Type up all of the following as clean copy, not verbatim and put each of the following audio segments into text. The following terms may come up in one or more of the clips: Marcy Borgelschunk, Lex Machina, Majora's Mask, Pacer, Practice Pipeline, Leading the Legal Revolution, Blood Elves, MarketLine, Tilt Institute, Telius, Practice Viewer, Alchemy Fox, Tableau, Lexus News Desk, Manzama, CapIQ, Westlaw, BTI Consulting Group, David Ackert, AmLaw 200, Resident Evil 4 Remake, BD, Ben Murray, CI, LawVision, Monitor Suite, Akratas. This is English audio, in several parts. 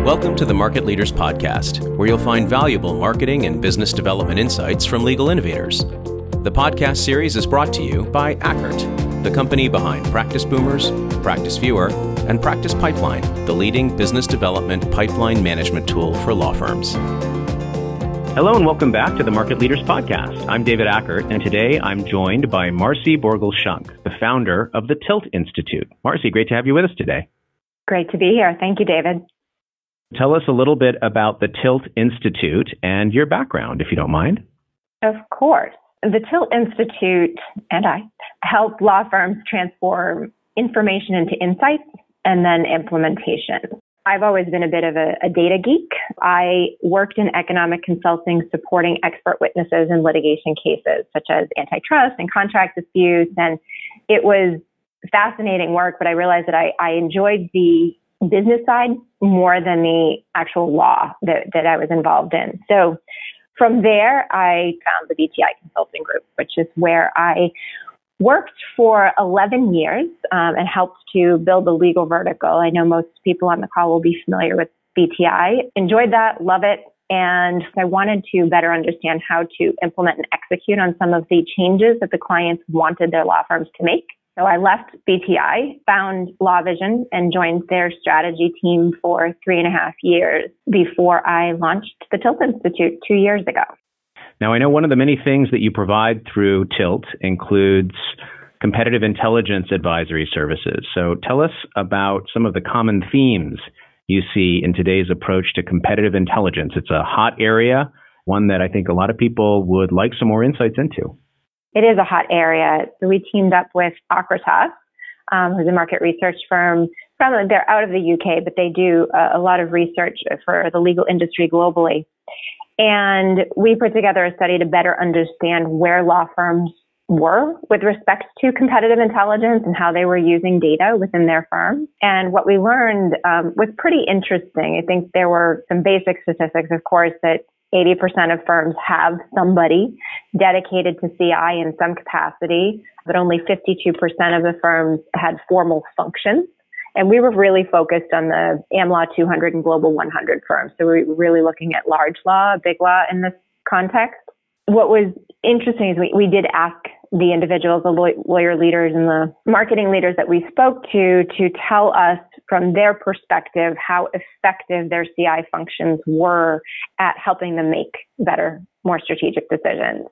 Welcome to the Market Leaders Podcast, where you'll find valuable marketing and business development insights from legal innovators. The podcast series is brought to you by Ackert, the company behind Practice Boomers, Practice Viewer, and Practice Pipeline, the leading business development pipeline management tool for law firms. Hello and welcome back to the Market Leaders Podcast. I'm David Ackert, and today I'm joined by Marcy Borgelschunk, the founder of the Tilt Institute. Marcy, great to have you with us today. Great to be here. Thank you, David. Tell us a little bit about the Tilt Institute and your background, if you don't mind. Of course. The Tilt Institute and I help law firms transform information into insights and then implementation. I've always been a bit of a data geek. I worked in economic consulting supporting expert witnesses in litigation cases such as antitrust and contract disputes. And it was fascinating work, but I realized that I enjoyed the business side more than the actual law that I was involved in. So from there, I found the BTI Consulting Group, which is where I worked for 11 years and helped to build the legal vertical. I know most people on the call will be familiar with BTI. Enjoyed that, love it. And I wanted to better understand how to implement and execute on some of the changes that the clients wanted their law firms to make. So I left BTI, found LawVision, and joined their strategy team for 3.5 years before I launched the Tilt Institute 2 years ago. Now, I know one of the many things that you provide through Tilt includes competitive intelligence advisory services. So tell us about some of the common themes you see in today's approach to competitive intelligence. It's a hot area, one that I think a lot of people would like some more insights into. It is a hot area. So we teamed up with Akratas, who's a market research firm. They're out of the UK, but they do a lot of research for the legal industry globally. And we put together a study to better understand where law firms were with respect to competitive intelligence and how they were using data within their firm. And what we learned was pretty interesting. I think there were some basic statistics, of course, that 80% of firms have somebody dedicated to CI in some capacity, but only 52% of the firms had formal functions. And we were really focused on the AmLaw 200 and Global 100 firms. So we were really looking at large law, big law in this context. What was interesting is we did ask the individuals, the lawyer leaders and the marketing leaders that we spoke to tell us from their perspective how effective their CI functions were at helping them make better, more strategic decisions.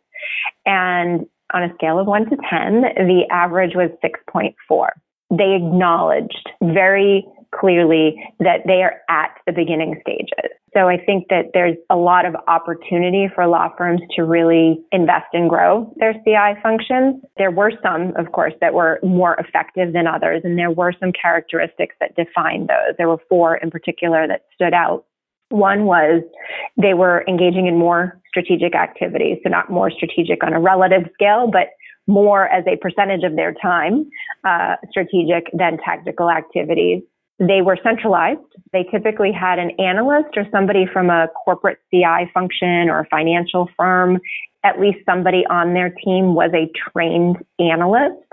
And on a scale of 1 to 10, the average was 6.4. They acknowledged very clearly that they are at the beginning stages. So I think that there's a lot of opportunity for law firms to really invest and grow their CI functions. There were some, of course, that were more effective than others, and there were some characteristics that defined those. There were four in particular that stood out. One was they were engaging in more strategic activities, so not more strategic on a relative scale, but more as a percentage of their time, strategic than tactical activities. They were centralized. They typically had an analyst or somebody from a corporate CI function or a financial firm. At least somebody on their team was a trained analyst,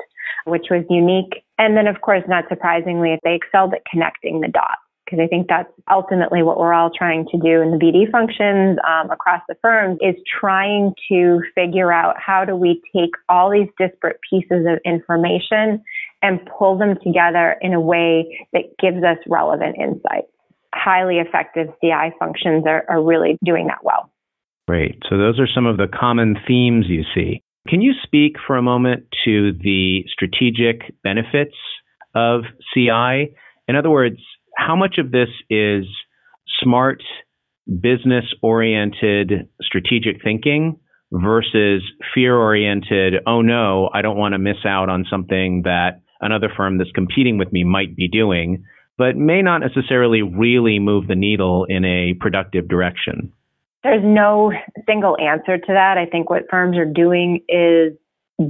which was unique. And then, of course, not surprisingly, they excelled at connecting the dots, because I think that's ultimately what we're all trying to do in the BD functions across the firm, is trying to figure out how do we take all these disparate pieces of information and pull them together in a way that gives us relevant insights. Highly effective CI functions are really doing that well. Great. So those are some of the common themes you see. Can you speak for a moment to the strategic benefits of CI? In other words, how much of this is smart, business-oriented, strategic thinking versus fear-oriented, oh no, I don't want to miss out on something that another firm that's competing with me might be doing, but may not necessarily really move the needle in a productive direction? There's no single answer to that. I think what firms are doing is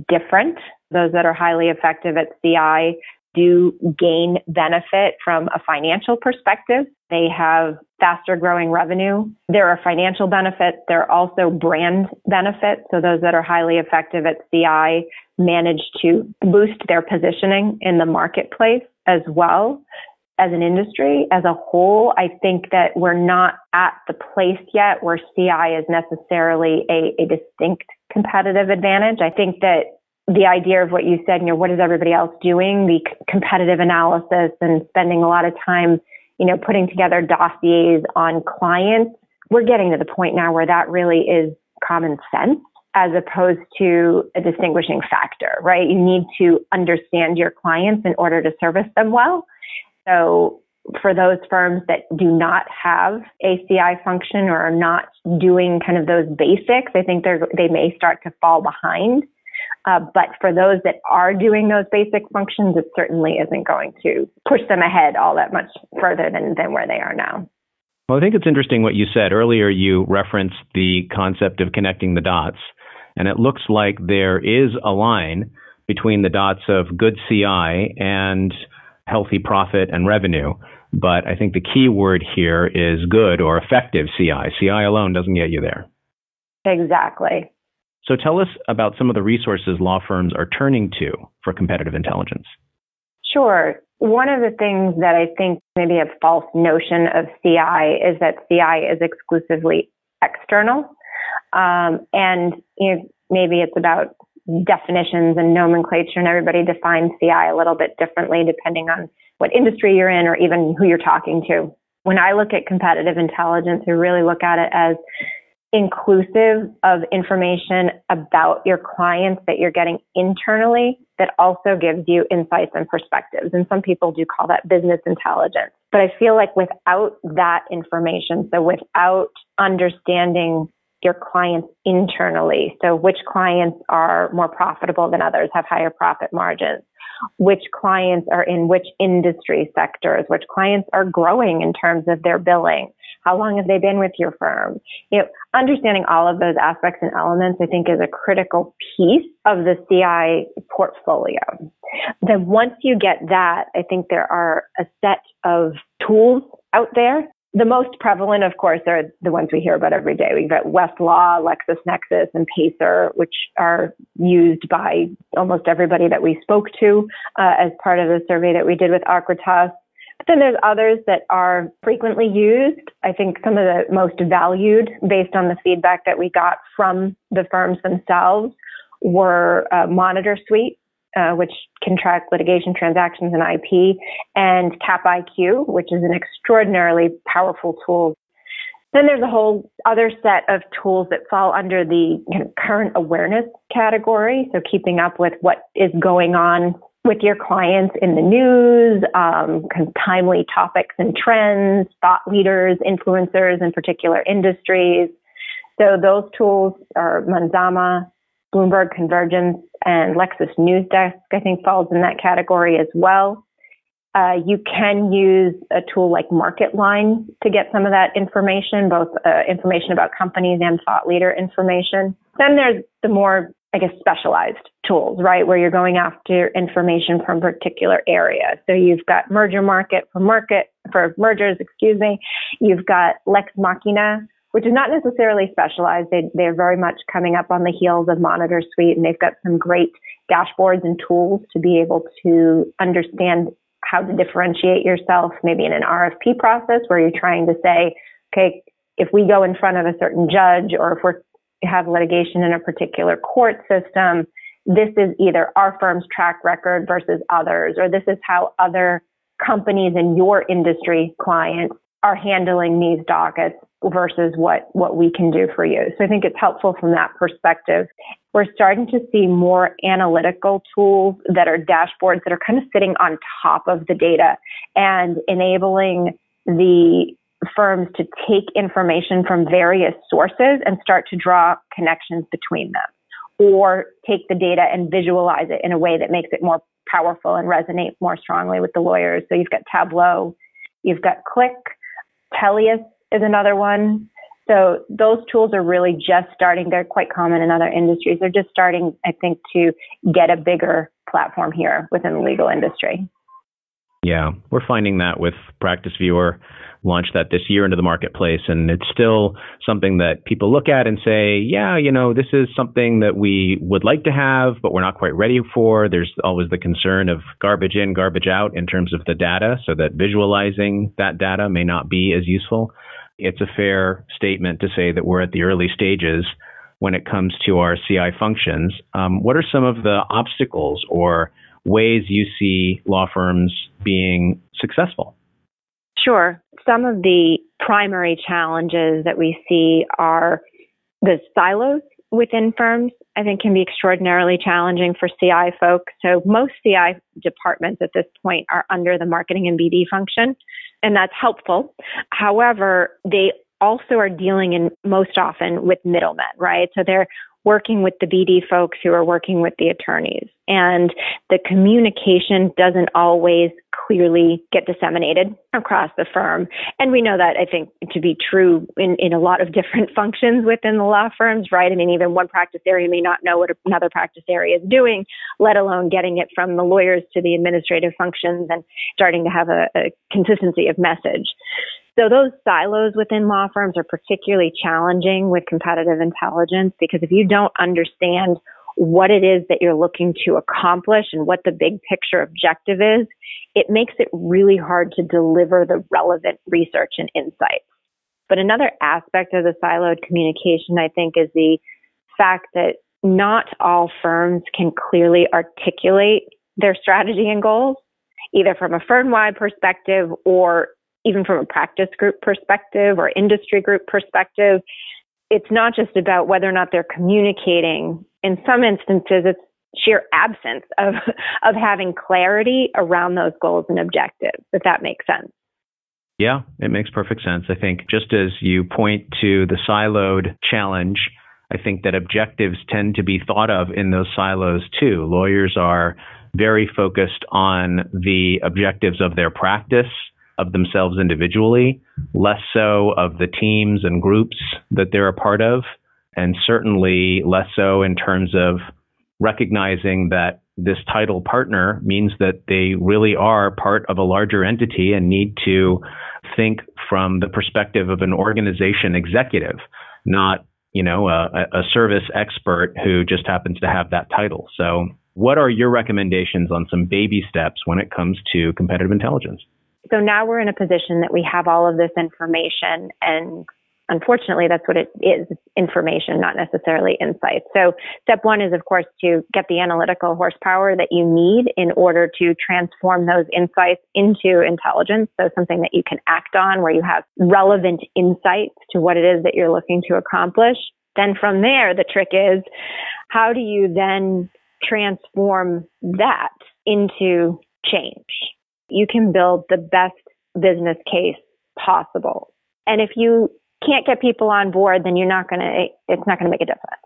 different. Those that are highly effective at CI do gain benefit from a financial perspective. They have faster growing revenue. There are financial benefits. There are also brand benefits. So those that are highly effective at CI manage to boost their positioning in the marketplace as well. as an industry, as a whole, I think that we're not at the place yet where CI is necessarily a distinct competitive advantage. I think that the idea of what you said, you know, what is everybody else doing, the competitive analysis and spending a lot of time, you know, putting together dossiers on clients, we're getting to the point now where that really is common sense as opposed to a distinguishing factor, right? You need to understand your clients in order to service them well. So for those firms that do not have a CI function or are not doing kind of those basics, I think they may start to fall behind. But for those that are doing those basic functions, it certainly isn't going to push them ahead all that much further than where they are now. Well, I think it's interesting what you said. Earlier, you referenced the concept of connecting the dots. And it looks like there is a line between the dots of good CI and healthy profit and revenue. But I think the key word here is good or effective CI. CI alone doesn't get you there. Exactly. So tell us about some of the resources law firms are turning to for competitive intelligence. Sure. One of the things that I think maybe a false notion of CI is that CI is exclusively external. And you know, maybe it's about definitions and nomenclature, and everybody defines CI a little bit differently depending on what industry you're in or even who you're talking to. When I look at competitive intelligence, I really look at it as inclusive of information about your clients that you're getting internally that also gives you insights and perspectives. And some people do call that business intelligence. But I feel like without that information, so without understanding your clients internally, so which clients are more profitable than others, have higher profit margins, which clients are in which industry sectors, which clients are growing in terms of their billing, how long have they been with your firm? You know, understanding all of those aspects and elements, I think, is a critical piece of the CI portfolio. Then once you get that, I think there are a set of tools out there. The most prevalent, of course, are the ones we hear about every day. We've got Westlaw, LexisNexis, and Pacer, which are used by almost everybody that we spoke to as part of the survey that we did with Akratas. But then there's others that are frequently used. I think some of the most valued, based on the feedback that we got from the firms themselves, were Monitor Suite, which can track litigation, transactions, and IP, and CapIQ, which is an extraordinarily powerful tool. Then there's a whole other set of tools that fall under the current awareness category, so keeping up with what is going on with your clients in the news, kind of timely topics and trends, thought leaders, influencers in particular industries. So those tools are Manzama, Bloomberg Convergence, and Lexus News Desk, I think, falls in that category as well. You can use a tool like MarketLine to get some of that information, both information about companies and thought leader information. Then there's the more, I guess, specialized tools, right, where you're going after information from a particular area. So you've got mergers. You've got Lex Machina, which is not necessarily specialized. They're very much coming up on the heels of Monitor Suite, and they've got some great dashboards and tools to be able to understand how to differentiate yourself, maybe in an RFP process where you're trying to say, okay, if we go in front of a certain judge or if we have litigation in a particular court system, this is either our firm's track record versus others, or this is how other companies in your industry clients are handling these dockets versus what we can do for you. So I think it's helpful from that perspective. We're starting to see more analytical tools that are dashboards that are kind of sitting on top of the data and enabling the firms to take information from various sources and start to draw connections between them, or take the data and visualize it in a way that makes it more powerful and resonate more strongly with the lawyers. So you've got Tableau, you've got Qlik, Telius is another one. So those tools are really just starting. They're quite common in other industries. They're just starting, I think, to get a bigger platform here within the legal industry. Yeah, we're finding that with Practice Viewer, launched that this year into the marketplace. And it's still something that people look at and say, yeah, you know, this is something that we would like to have, but we're not quite ready for. There's always the concern of garbage in, garbage out in terms of the data, so that visualizing that data may not be as useful. It's a fair statement to say that we're at the early stages when it comes to our CI functions. What are some of the obstacles or ways you see law firms being successful? Sure. Some of the primary challenges that we see are the silos within firms, I think, can be extraordinarily challenging for CI folks. So most CI departments at this point are under the marketing and BD function, and that's helpful. However, they also are dealing in most often with middlemen, right? So they're working with the BD folks who are working with the attorneys. And the communication doesn't always clearly get disseminated across the firm. And we know that, I think, to be true in a lot of different functions within the law firms, right? I mean, even one practice area may not know what another practice area is doing, let alone getting it from the lawyers to the administrative functions and starting to have a consistency of message. So those silos within law firms are particularly challenging with competitive intelligence, because if you don't understand what it is that you're looking to accomplish and what the big picture objective is, it makes it really hard to deliver the relevant research and insights. But another aspect of the siloed communication, I think, is the fact that not all firms can clearly articulate their strategy and goals, either from a firm-wide perspective or even from a practice group perspective or industry group perspective. It's not just about whether or not they're communicating. In some instances, it's sheer absence of having clarity around those goals and objectives, if that makes sense. Yeah, it makes perfect sense. I think just as you point to the siloed challenge, I think that objectives tend to be thought of in those silos too. Lawyers are very focused on the objectives of their practice, of themselves individually, less so of the teams and groups that they're a part of, and certainly less so in terms of recognizing that this title partner means that they really are part of a larger entity and need to think from the perspective of an organization executive, not, you know, a service expert who just happens to have that title. So what are your recommendations on some baby steps when it comes to competitive intelligence? So now we're in a position that we have all of this information, and unfortunately, that's what it is, information, not necessarily insight. So step one is, of course, to get the analytical horsepower that you need in order to transform those insights into intelligence. So something that you can act on where you have relevant insights to what it is that you're looking to accomplish. Then from there, the trick is, how do you then transform that into change? You can build the best business case possible. And if you can't get people on board, then it's not going to make a difference.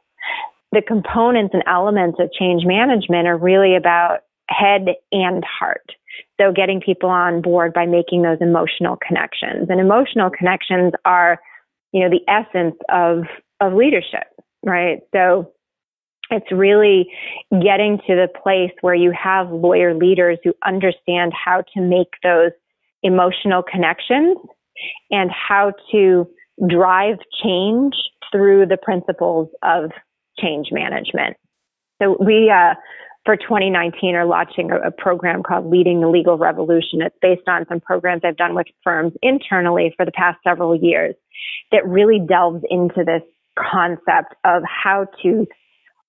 The components and elements of change management are really about head and heart. So getting people on board by making those emotional connections. And emotional connections are, you know, the essence of leadership, right? So it's really getting to the place where you have lawyer leaders who understand how to make those emotional connections and how to drive change through the principles of change management. So we, for 2019, are launching a program called Leading the Legal Revolution. It's based on some programs I've done with firms internally for the past several years that really delves into this concept of how to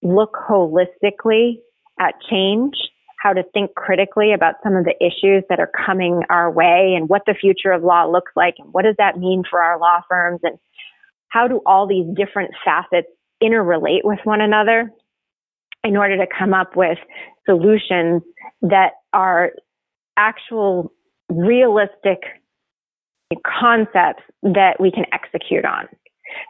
look holistically at change, how to think critically about some of the issues that are coming our way and what the future of law looks like and what does that mean for our law firms and how do all these different facets interrelate with one another in order to come up with solutions that are actual realistic concepts that we can execute on.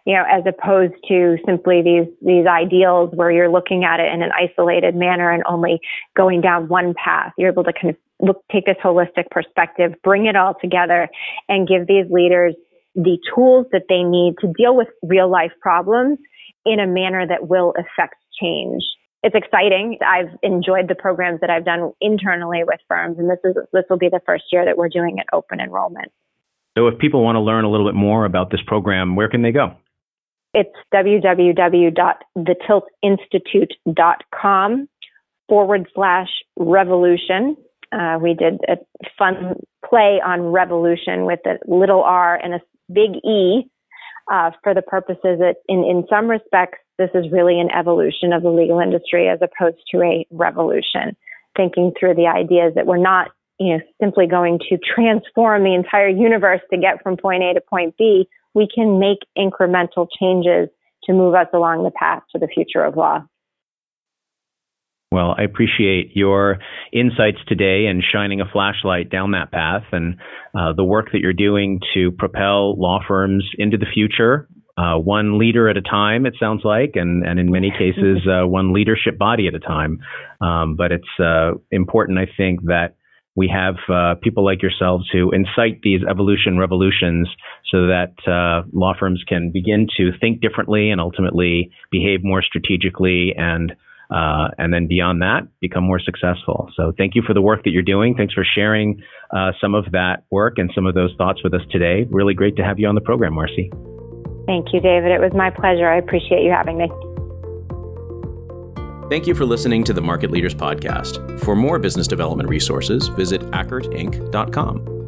You know, as opposed to simply these ideals where you're looking at it in an isolated manner and only going down one path. You're able to kind of take this holistic perspective, bring it all together, and give these leaders the tools that they need to deal with real life problems in a manner that will affect change. It's exciting. I've enjoyed the programs that I've done internally with firms, and this will be the first year that we're doing an open enrollment. So if people want to learn a little bit more about this program, where can they go? It's www.thetiltinstitute.com/revolution. We did a fun play on revolution with a little R and a big E for the purposes that in some respects, this is really an evolution of the legal industry as opposed to a revolution, thinking through the ideas that we're not simply going to transform the entire universe to get from point A to point B. We can make incremental changes to move us along the path to the future of law. Well, I appreciate your insights today and shining a flashlight down that path and the work that you're doing to propel law firms into the future, one leader at a time, it sounds like, and in many cases, one leadership body at a time. But it's important, I think, that we have people like yourselves who incite these evolution revolutions so that law firms can begin to think differently and ultimately behave more strategically and then beyond that, become more successful. So thank you for the work that you're doing. Thanks for sharing some of that work and some of those thoughts with us today. Really great to have you on the program, Marcy. Thank you, David. It was my pleasure. I appreciate you having me. Thank you for listening to the Market Leaders Podcast. For more business development resources, visit ackertinc.com.